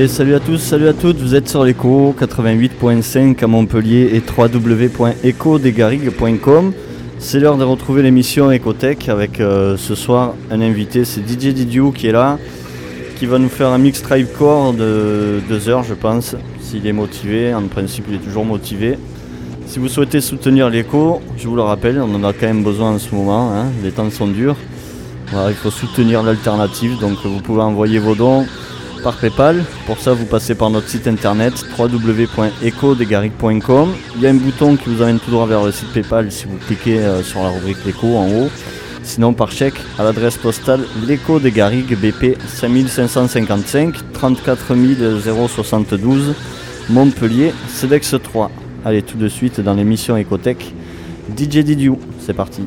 Allez, salut à tous, salut à toutes, vous êtes sur l'écho 88.5 à Montpellier et www.ekodesgarrigues.com. C'est l'heure de retrouver l'émission Ecotech avec ce soir un invité, c'est Didier Didiou qui est là, qui va nous faire un mix tribecore de 2 heures je pense, s'il est motivé, en principe il est toujours motivé. Si vous souhaitez soutenir l'écho, je vous le rappelle, on en a quand même besoin en ce moment, hein, les temps sont durs. Voilà, il faut soutenir l'alternative, donc vous pouvez envoyer vos dons par Paypal. Pour ça, vous passez par notre site internet www.ekodesgarrigues.com. Il y a un bouton qui vous amène tout droit vers le site Paypal si vous cliquez sur la rubrique l'écho en haut. Sinon, par chèque à l'adresse postale l'écho des Garrigues BP 5555 34 072 Montpellier, Cedex 3. Allez, tout de suite dans l'émission Ecotech, DJ Didiou, c'est parti.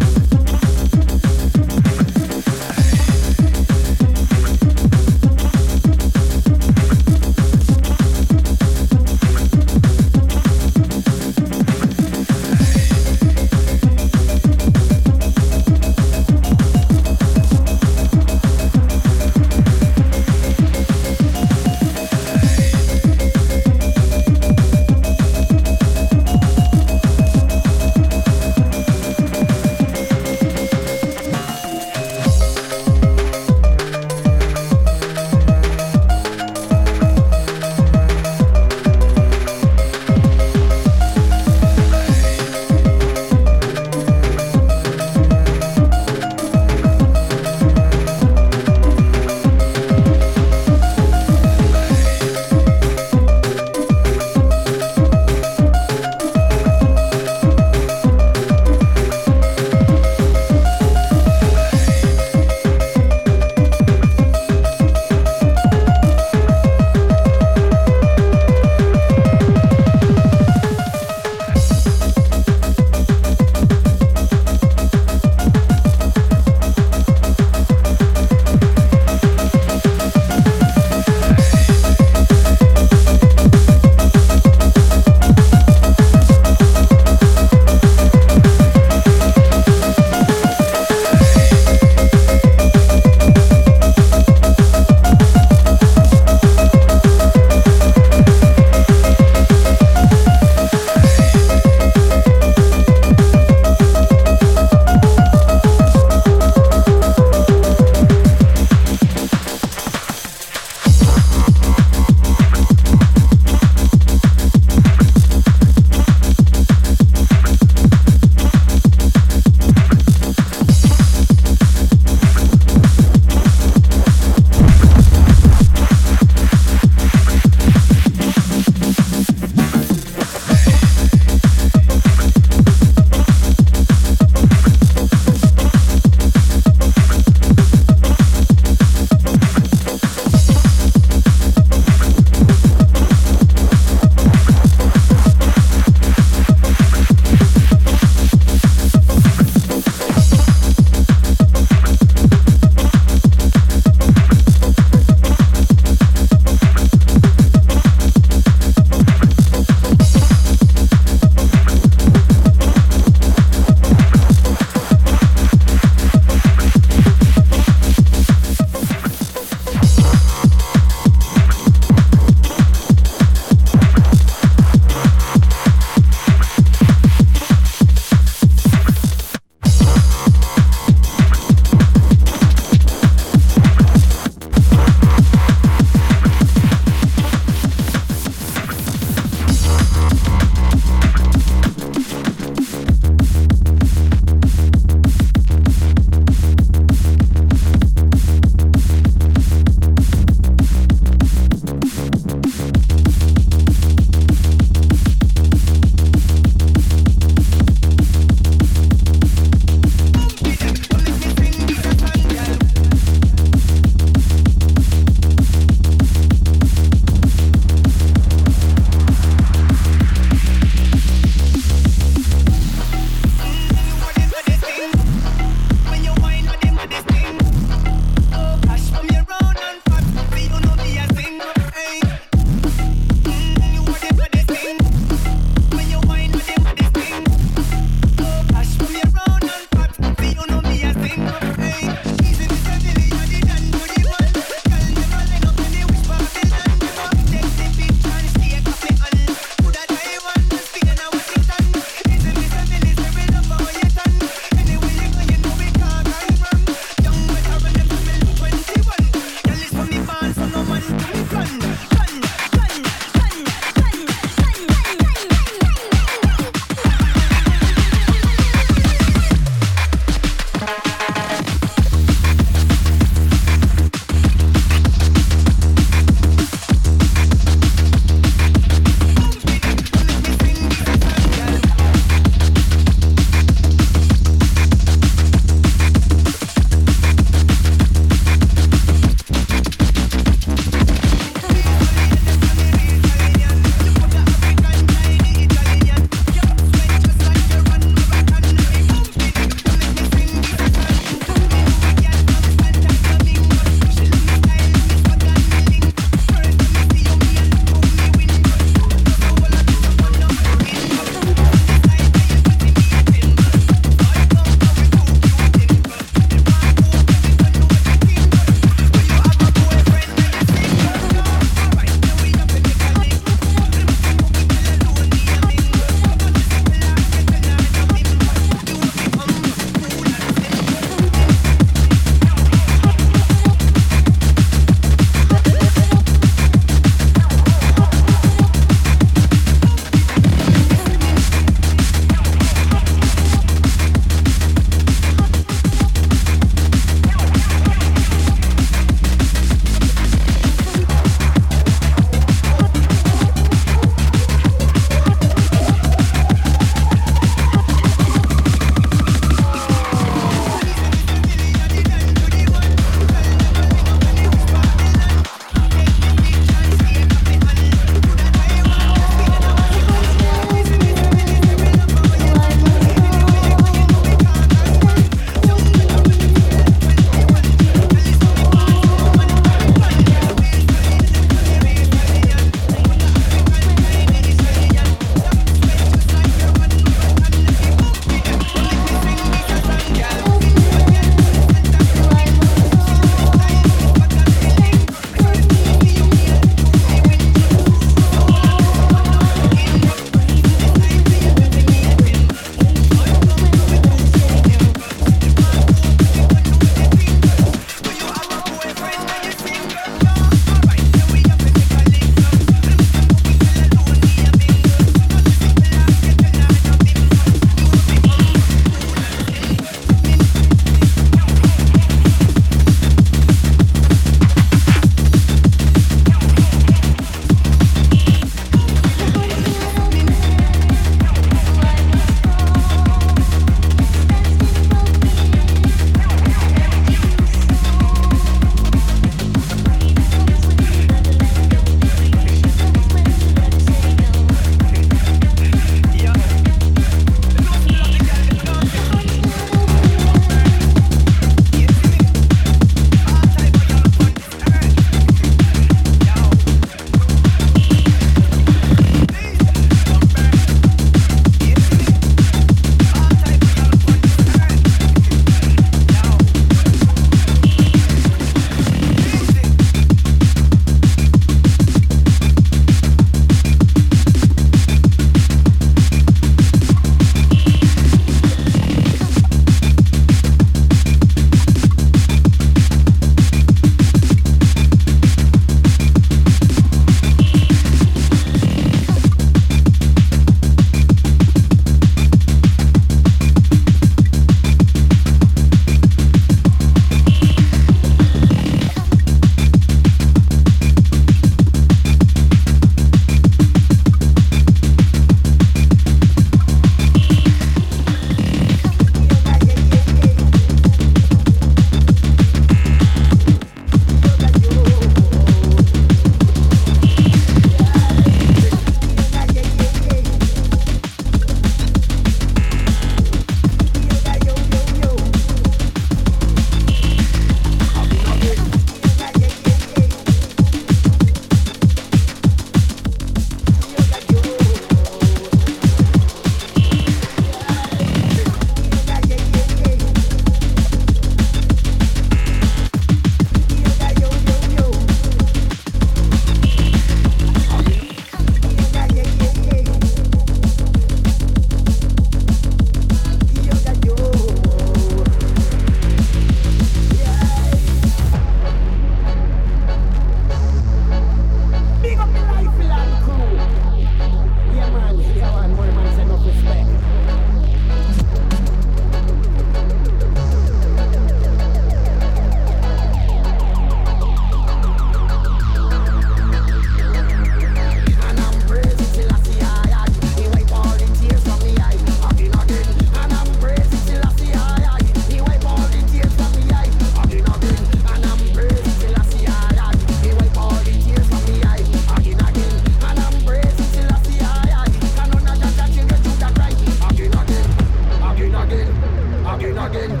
Never stop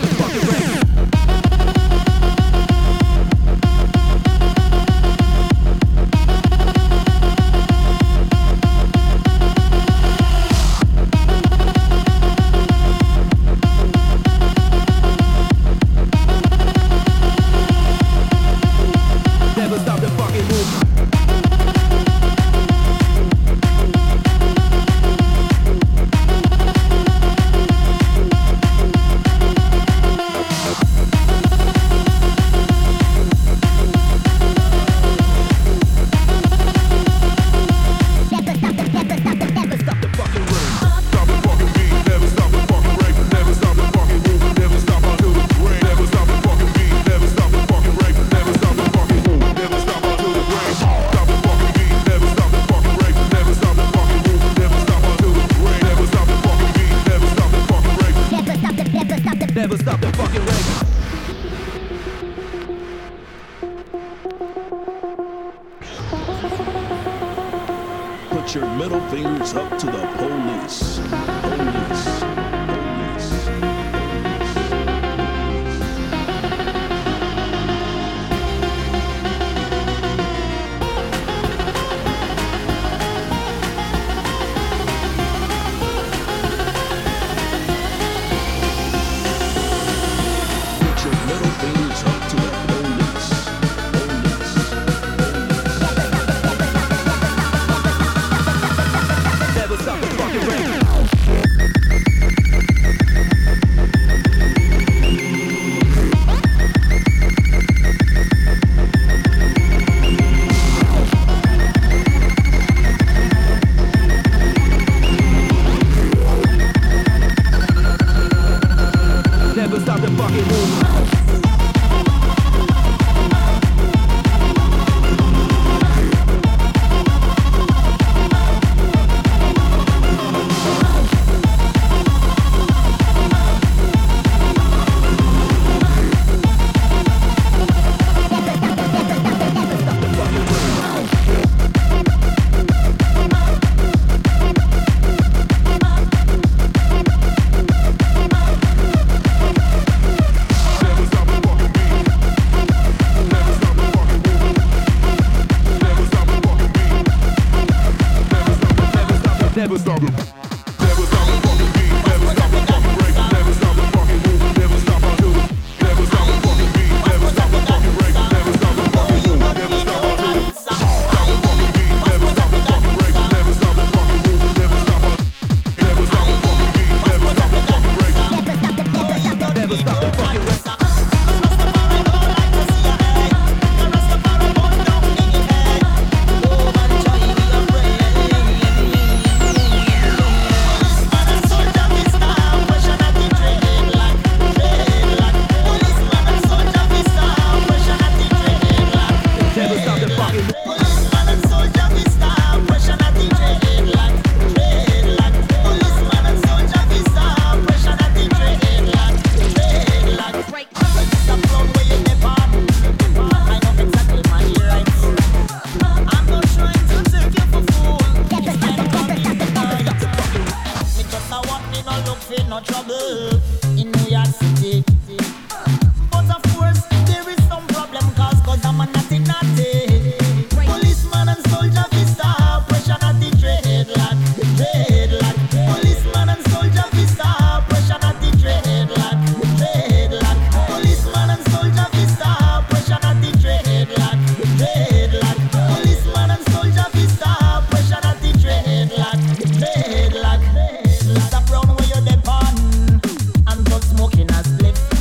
the fucking rain. never stop the fucking race. Put your middle fingers up to the police. Police. Headlock, headlock. Stop round where you're dead on and go smoking a spliff.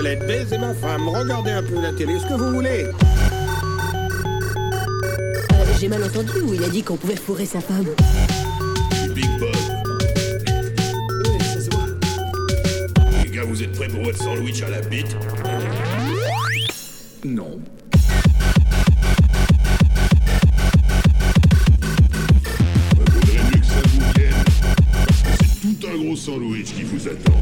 toilettes, baiser ma femme, regarder un peu la télé, ce que vous voulez. J'ai mal entendu où il a dit qu'on pouvait fourrer sa femme. Big Bob. Oui, ça se voit. Les gars, vous êtes prêts pour votre sandwich à la bite? Non. Sandwich qui vous attend.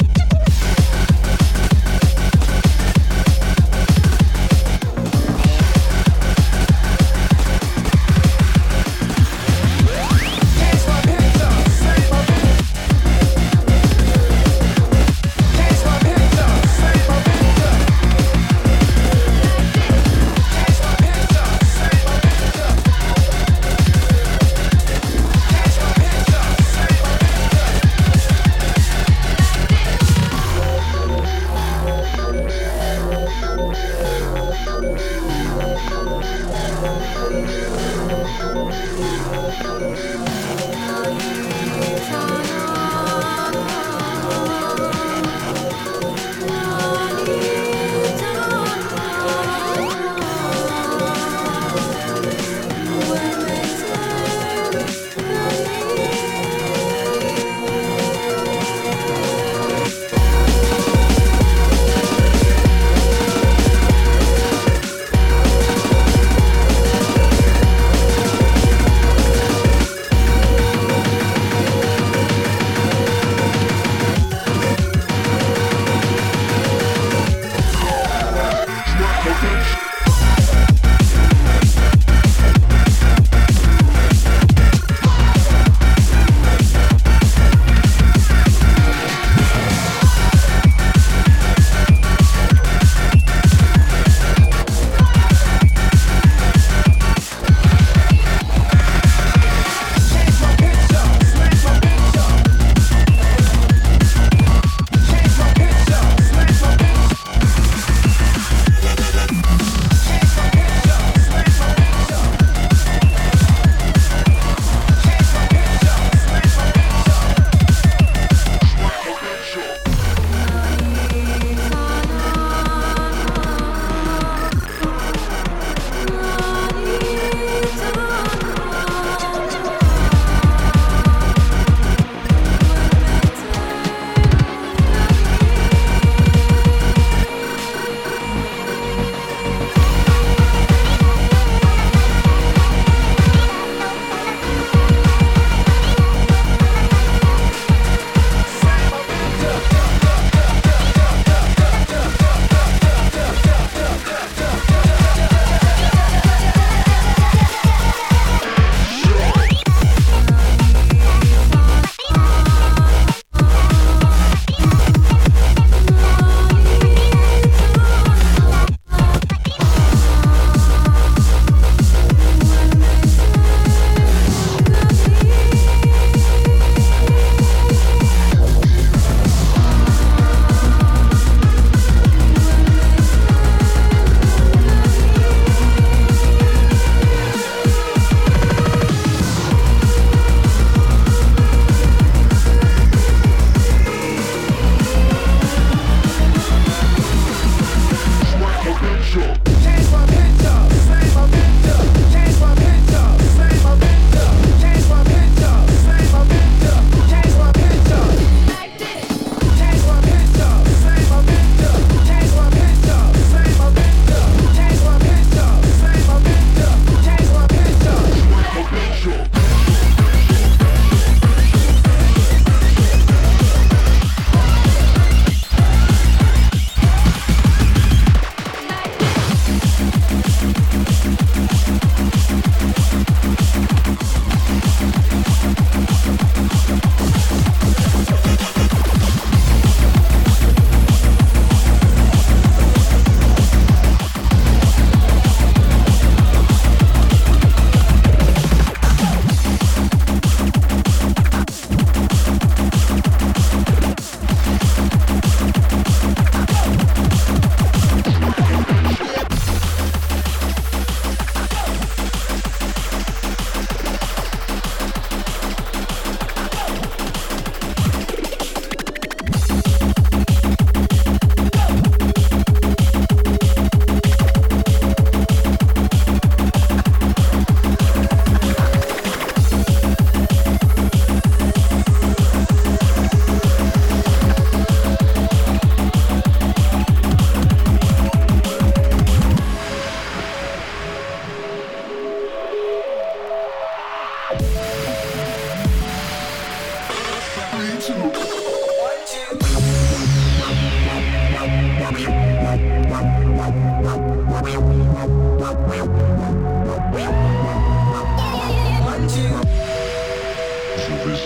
Je vais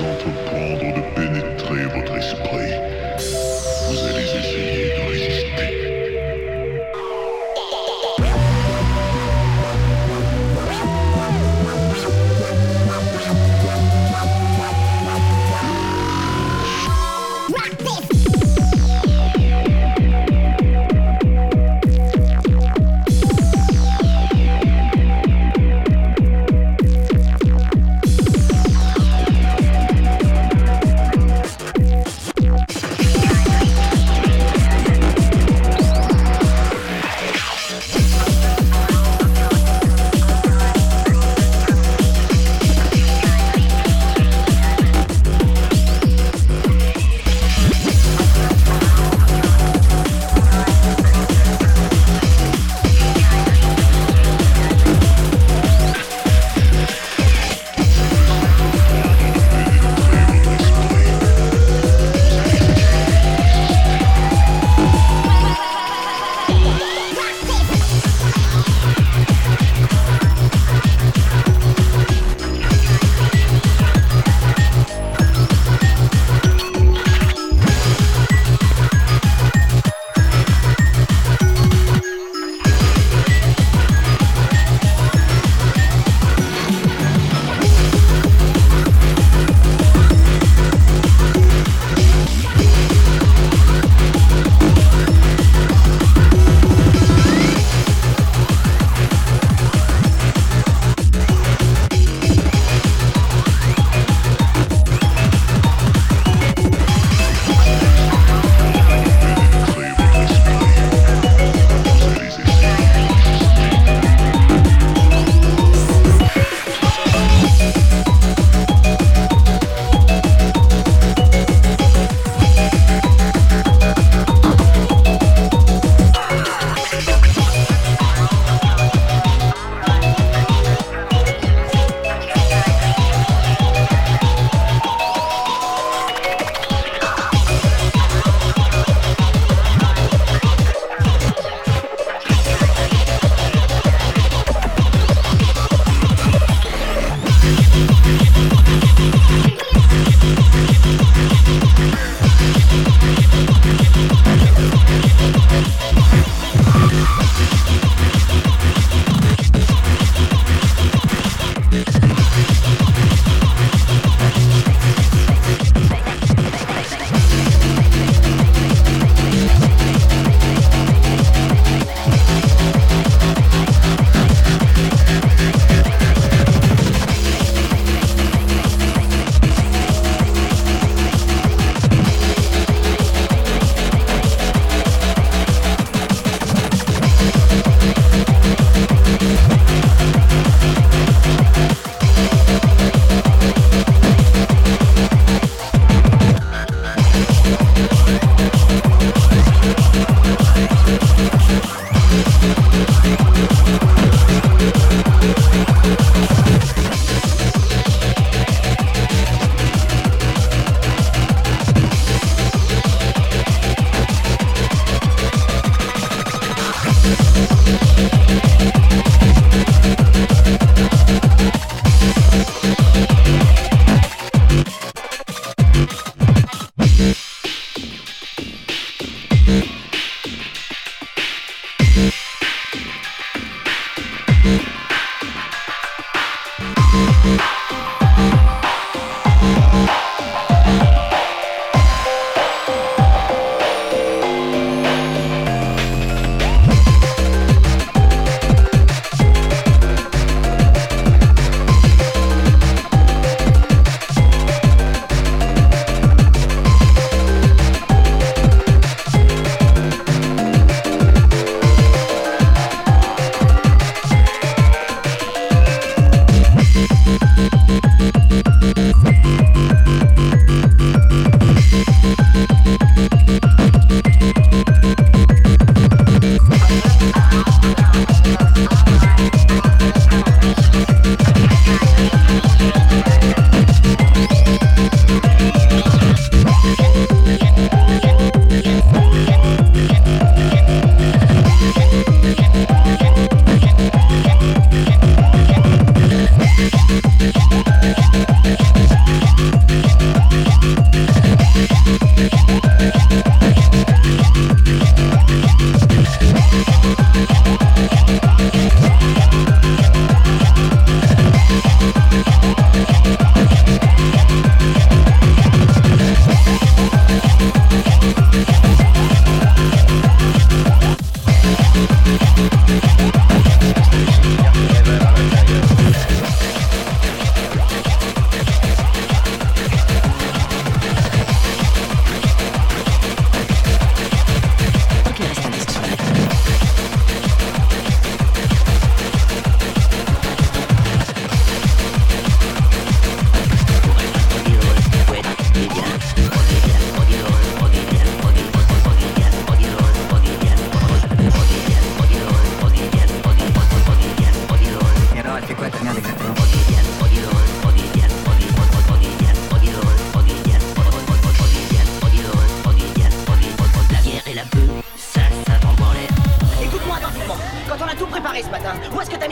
entreprendre de pénétrer votre esprit. Vous allez essayer de résister.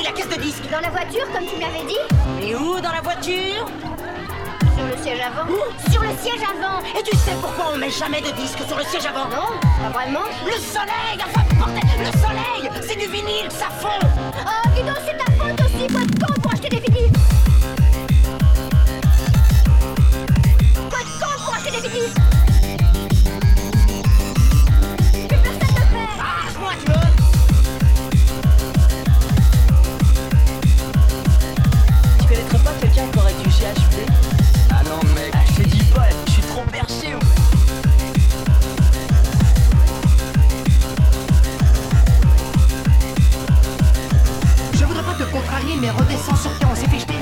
mis la caisse de disque. Dans la voiture, comme tu m'avais dit. Mais où dans la voiture? Sur le siège avant. Ouh, sur le siège avant. Et tu sais pourquoi on met jamais de disque sur le siège avant? Non, pas vraiment. Le soleil, enfin, bordel, le soleil, c'est du vinyle, ça fond. Oh, dis donc, c'est ta faute aussi, pas de con pour acheter des vinyles. Ah non mec, je te dis pas, je suis trop perché. Je voudrais pas te contrarier mais redescends sur terre, on s'est fait jeter.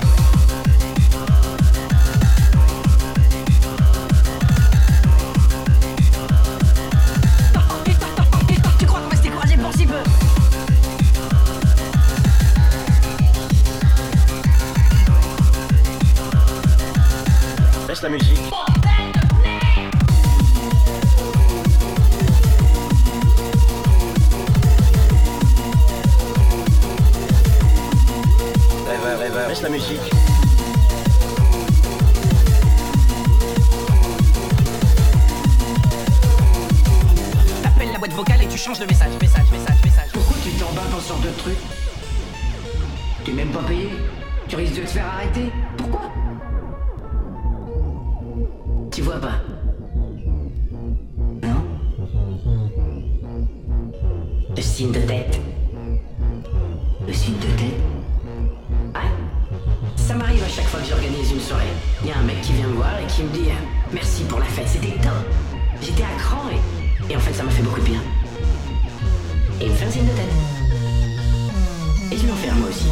La musique. Rêveur, rêveur, laisse la musique. T'appelles la boîte vocale et tu changes de message, message, message, message. Pourquoi tu t'embarques dans ce genre de truc? T'es même pas payé? Tu risques de te faire arrêter? Pourquoi? Tu vois pas? Non? Le signe de tête. Le signe de tête? Ouais. Ça m'arrive à chaque fois que j'organise une soirée. Il y a un mec qui vient me voir et qui me dit « Merci pour la fête, c'était top !» J'étais à cran et en fait ça m'a fait beaucoup de bien. Et il me fait un signe de tête. Et je l'en fais à moi aussi.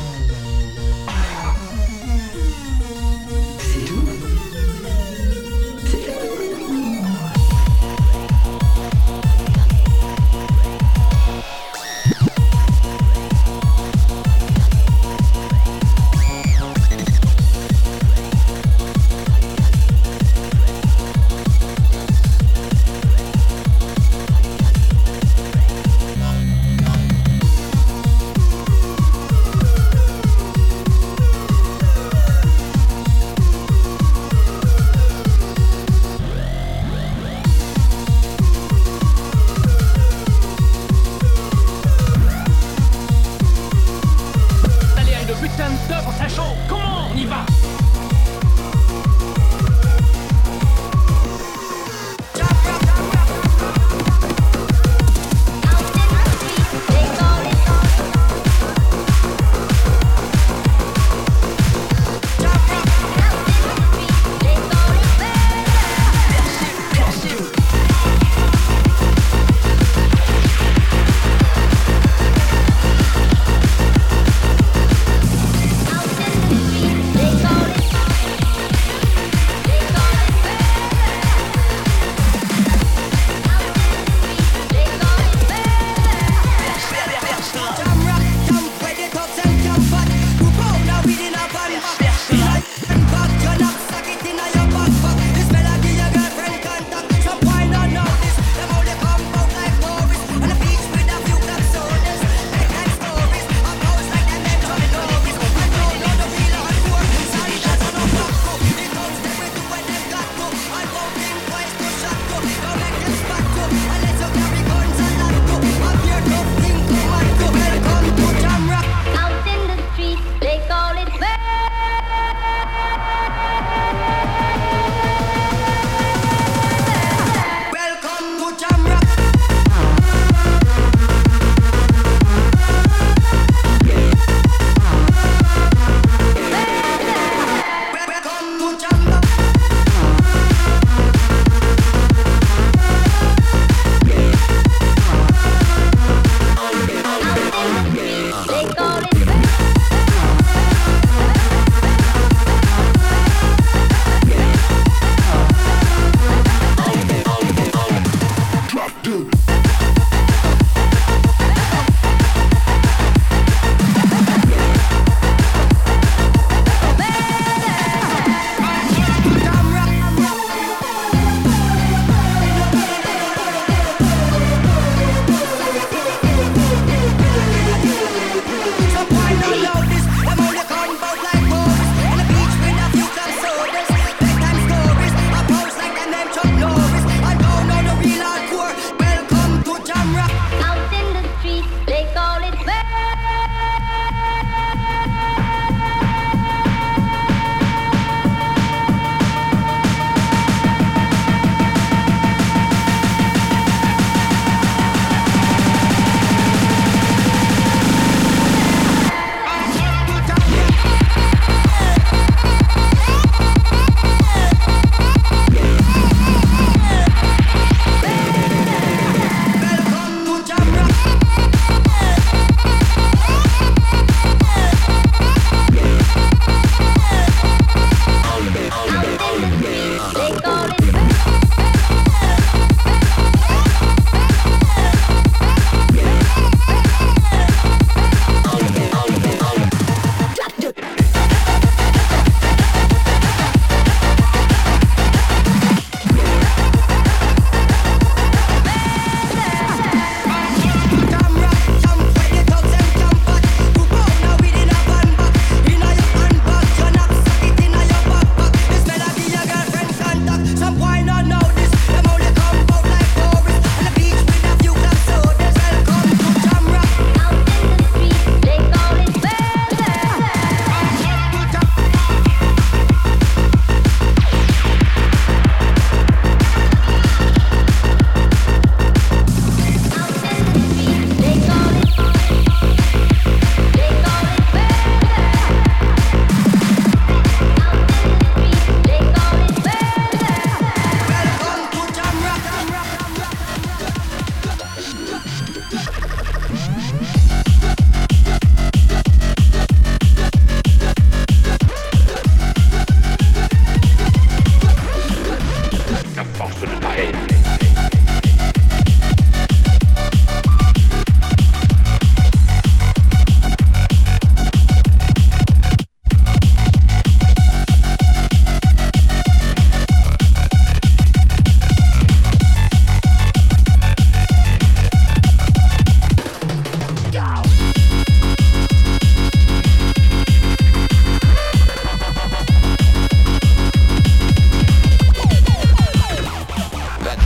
Let's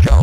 go.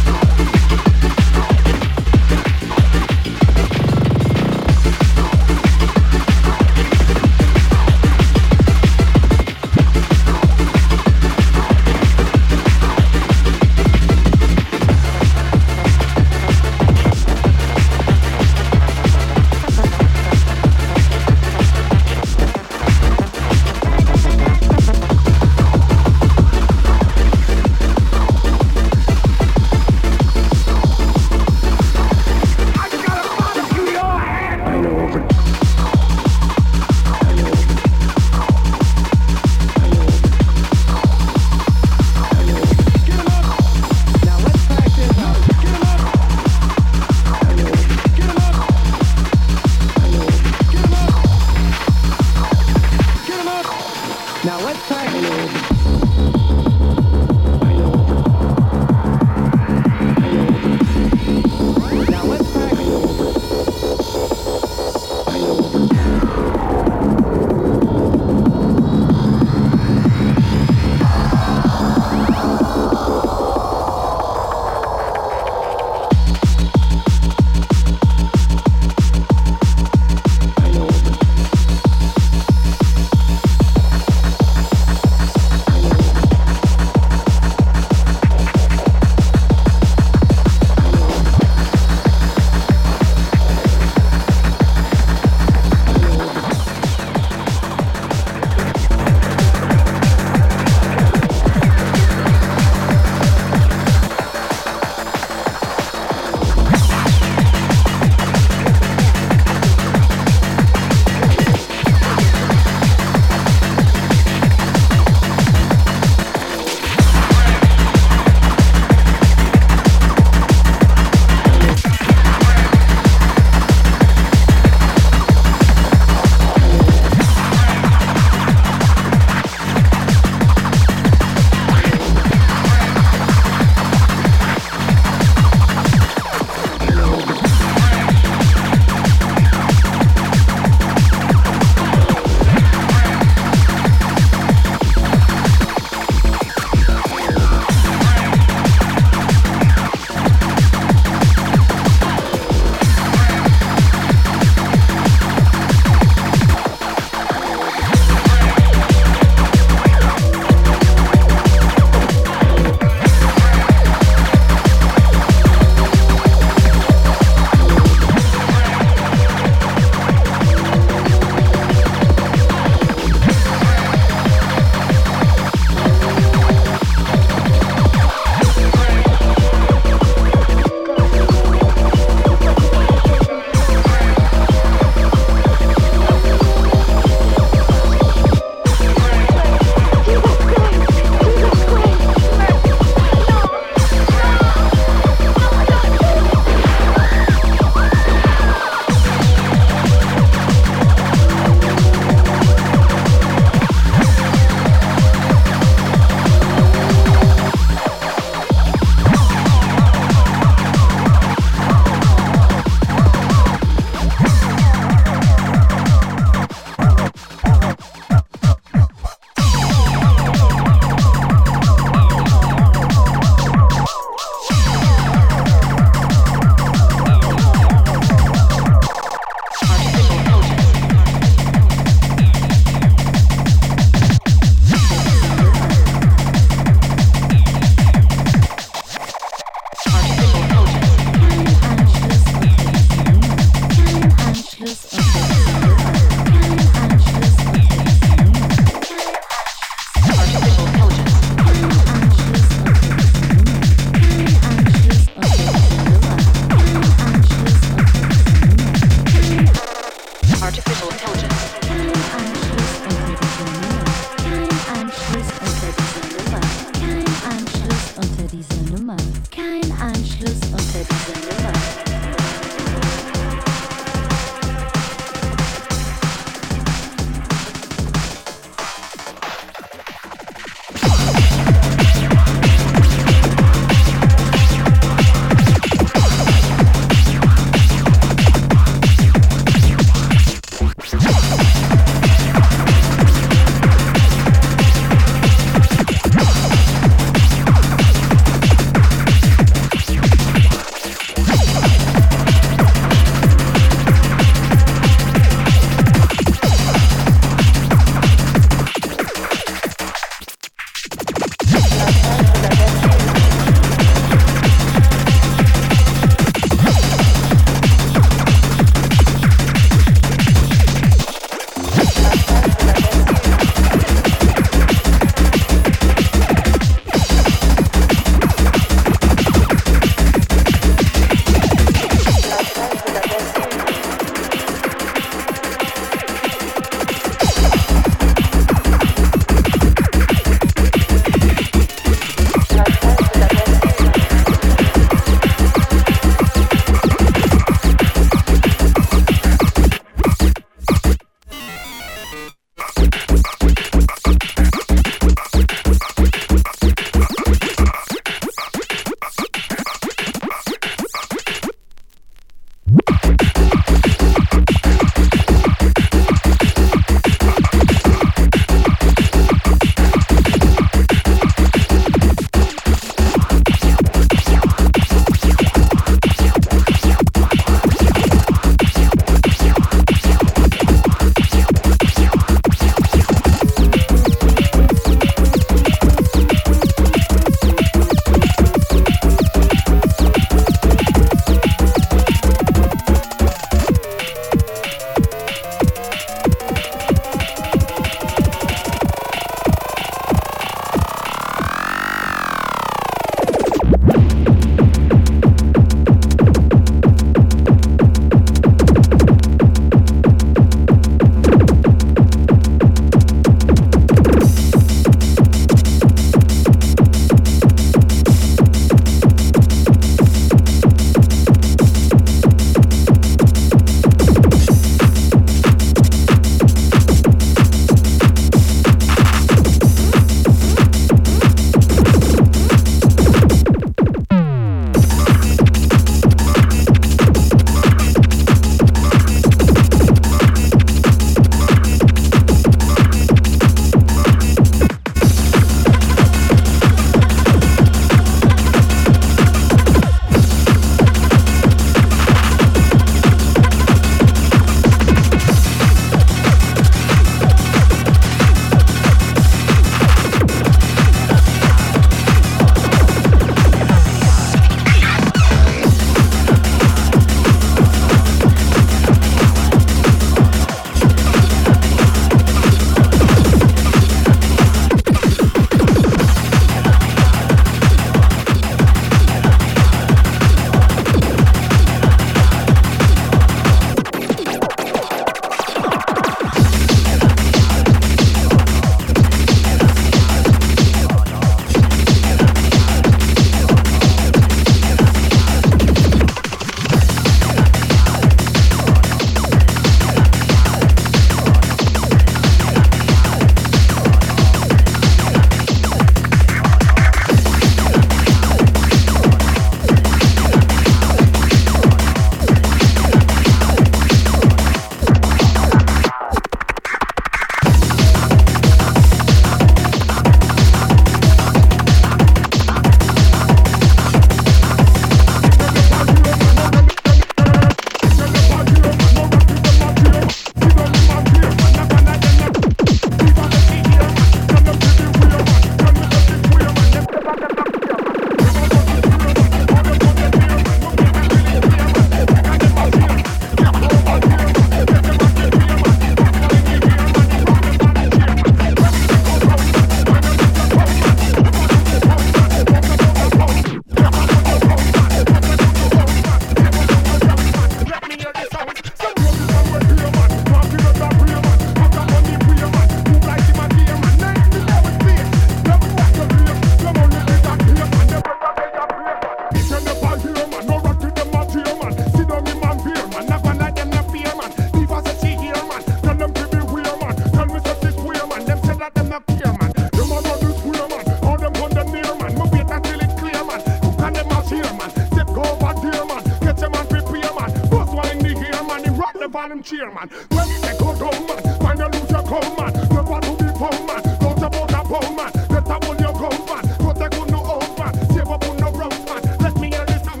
chairman. When you go down, man, when you lose your cold, man, you want to be poor, man, don't about a poor, man, get up on your gold, man, go take on no old, man, save up on no round, man, let me hear this, man,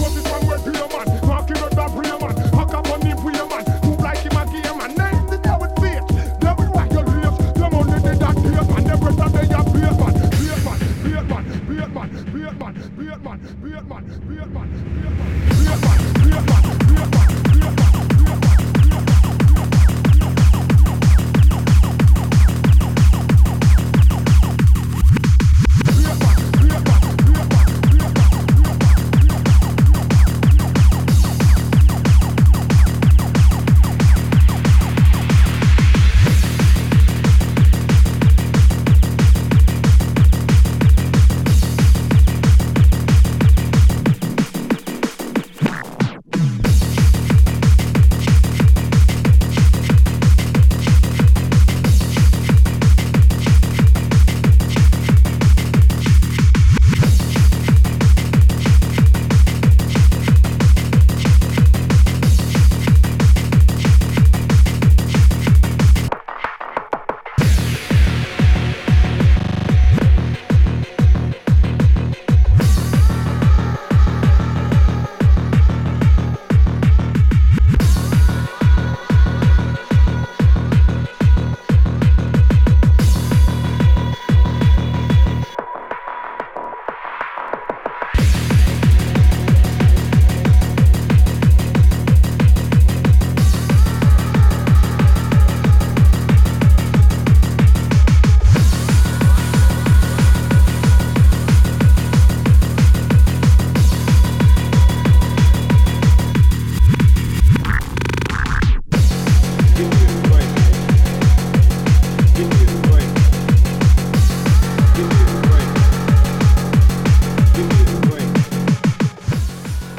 what is wrong with you, man, knock it on the real, man, hook up on the real, man, who like him and gear, man, name the devil with faith, they will whack your leaves, them only did that deal, man, they will not be your beard, man, beard, man, beard, man, beard, man, beard, man, beard, man, beard, man, beard, man, beard, man.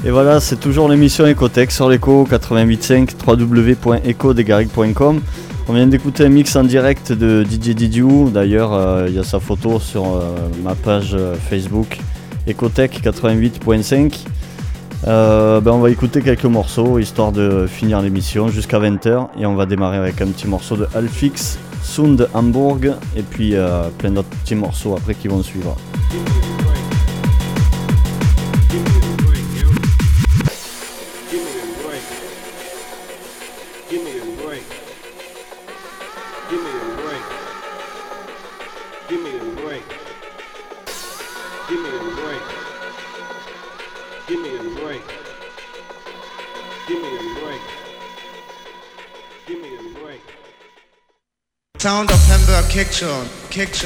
Et voilà, c'est toujours l'émission Ecotech sur l'Eco 88.5, www.ekodesgarrigues.com. On vient d'écouter un mix en direct de Didier Didiou. D'ailleurs, il y a sa photo sur ma page Facebook Ecotech 88.5. On va écouter quelques morceaux histoire de finir l'émission jusqu'à 20h. Et on va démarrer avec un petit morceau de Alfix, Sound Hamburg, et puis plein d'autres petits morceaux après qui vont suivre. Sound of Hamburg Sound of Hamburg.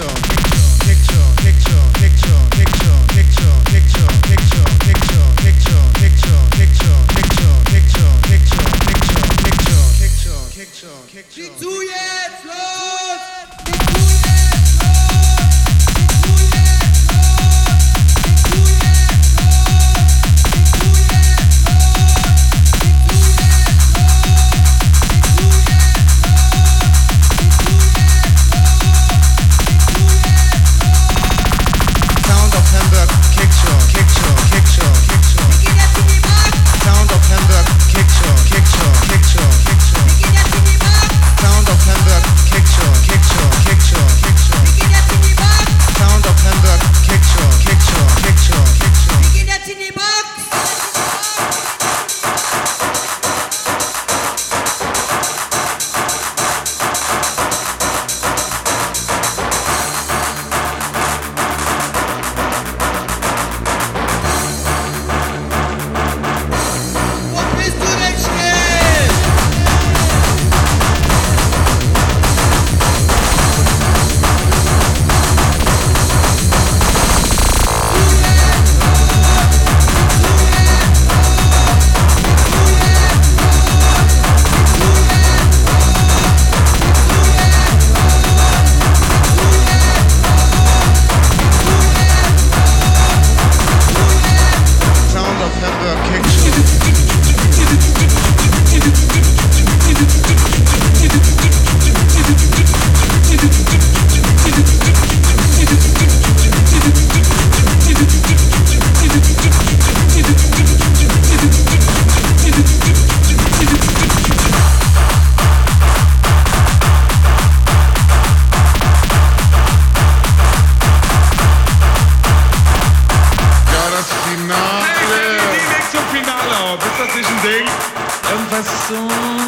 weißt du,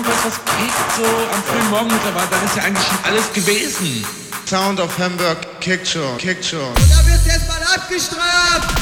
das was kickt so am frühen Morgen mittlerweile, dann ist ja eigentlich schon alles gewesen. Sound of Hamburg kickt schon, kickt schon. Und da wirst du erstmal abgestraft!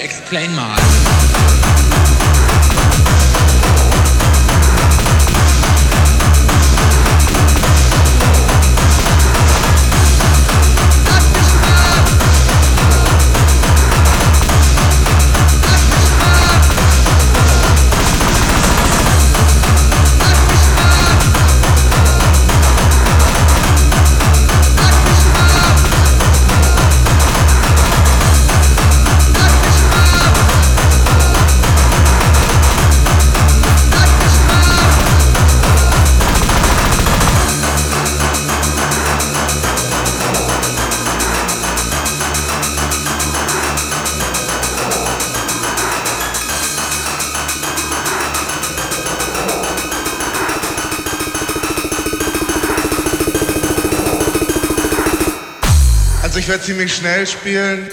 Explain mal. Ich werde ziemlich schnell spielen.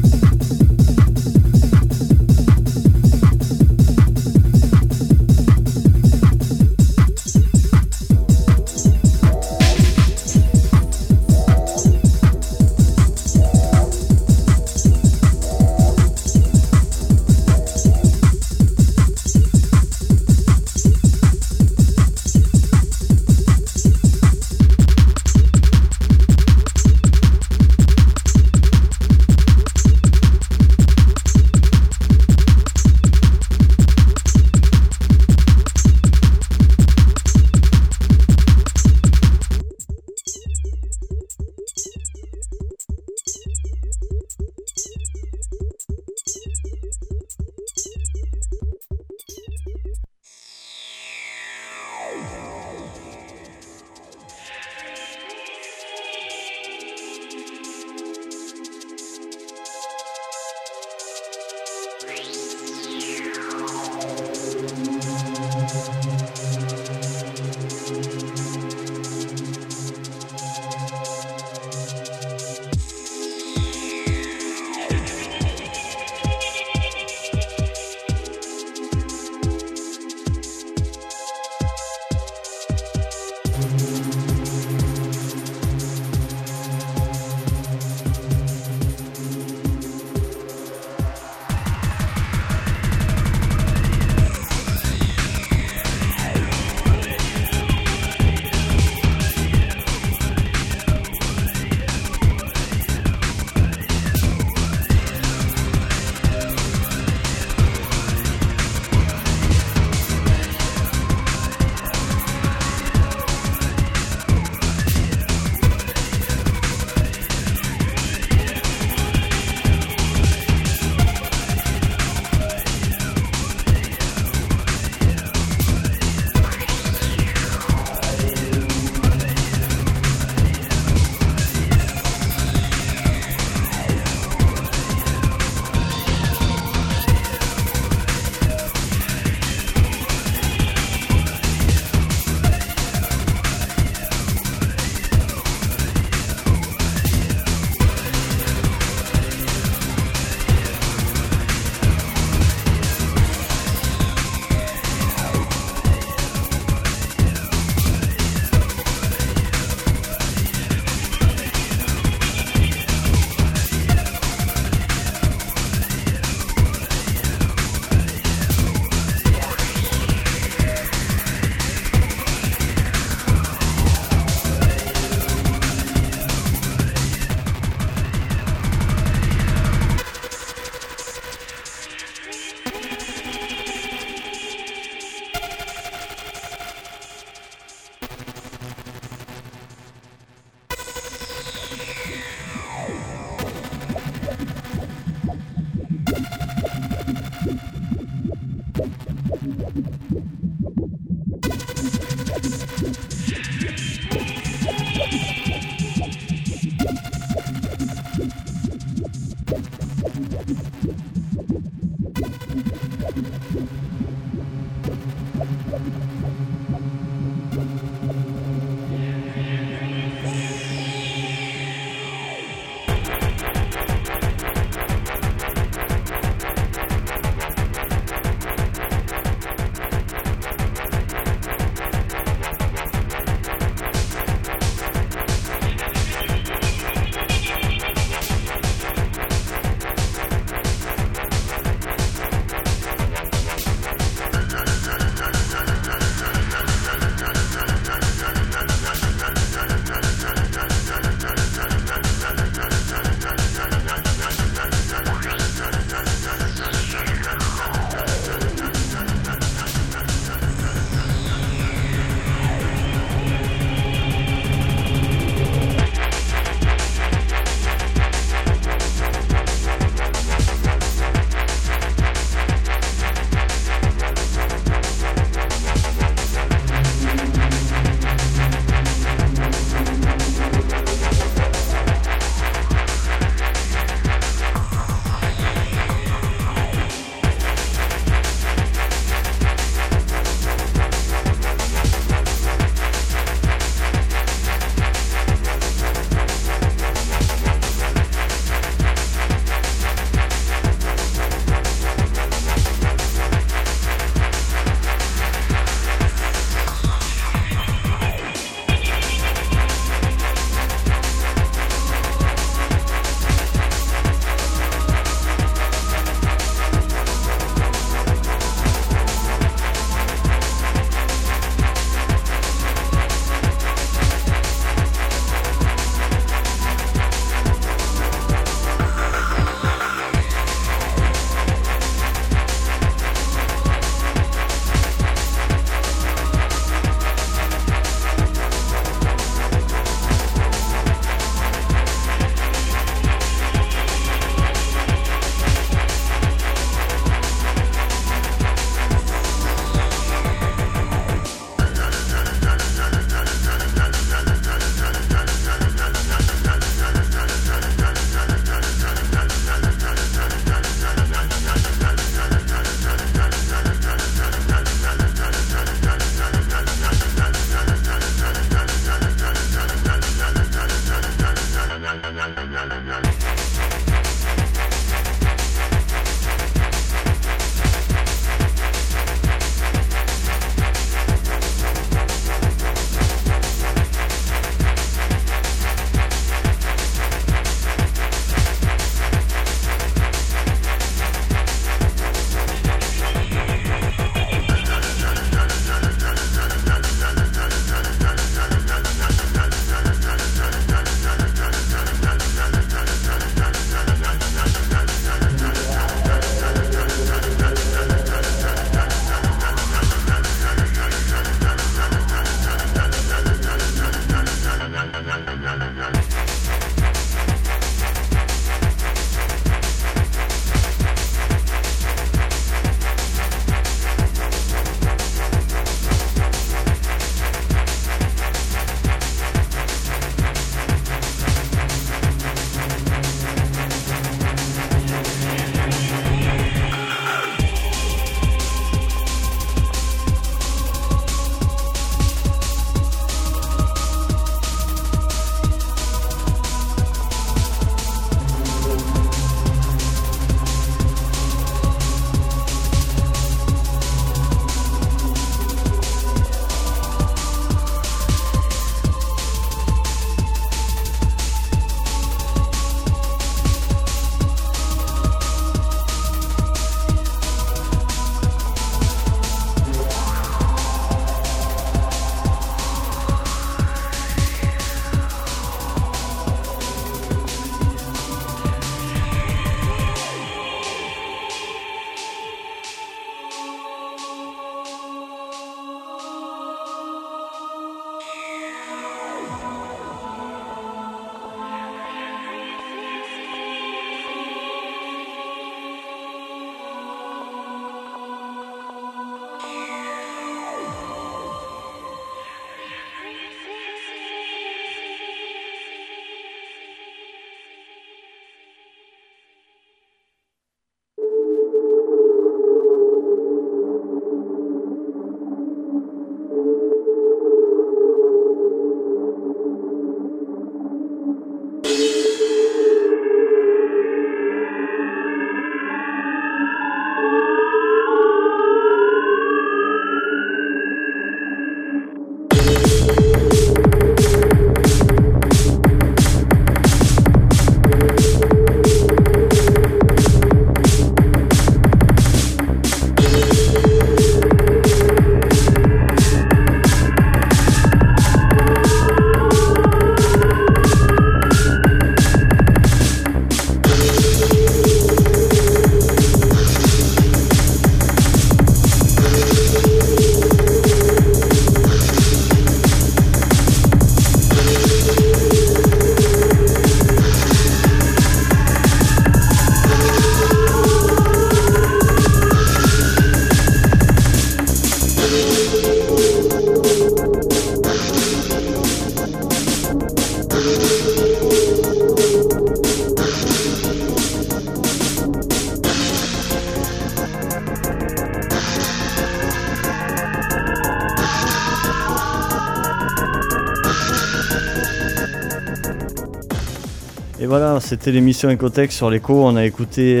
Et voilà, c'était l'émission Ecotech sur l'éco. On a écouté,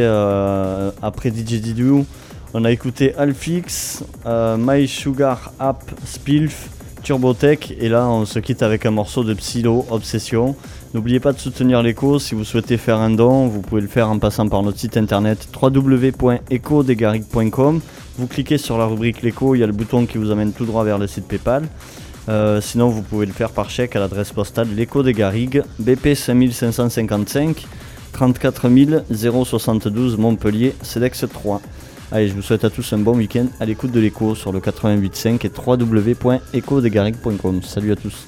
après Didier Didiou, on a écouté Alfix, My Sugar App, Spilf, TurboTech. Et là, on se quitte avec un morceau de Psylo Obsession. N'oubliez pas de soutenir l'éco. Si vous souhaitez faire un don, vous pouvez le faire en passant par notre site internet www.ekodesgarrigues.com. Vous cliquez sur la rubrique l'éco, il y a le bouton qui vous amène tout droit vers le site PayPal. Sinon vous pouvez le faire par chèque à l'adresse postale l'Éco des Garrigues, BP 5555 34 072 Montpellier, Cedex 3. Allez, je vous souhaite à tous un bon week-end à l'écoute de l'écho sur le 88.5 et www.ecodesgarrigues.com. Salut à tous.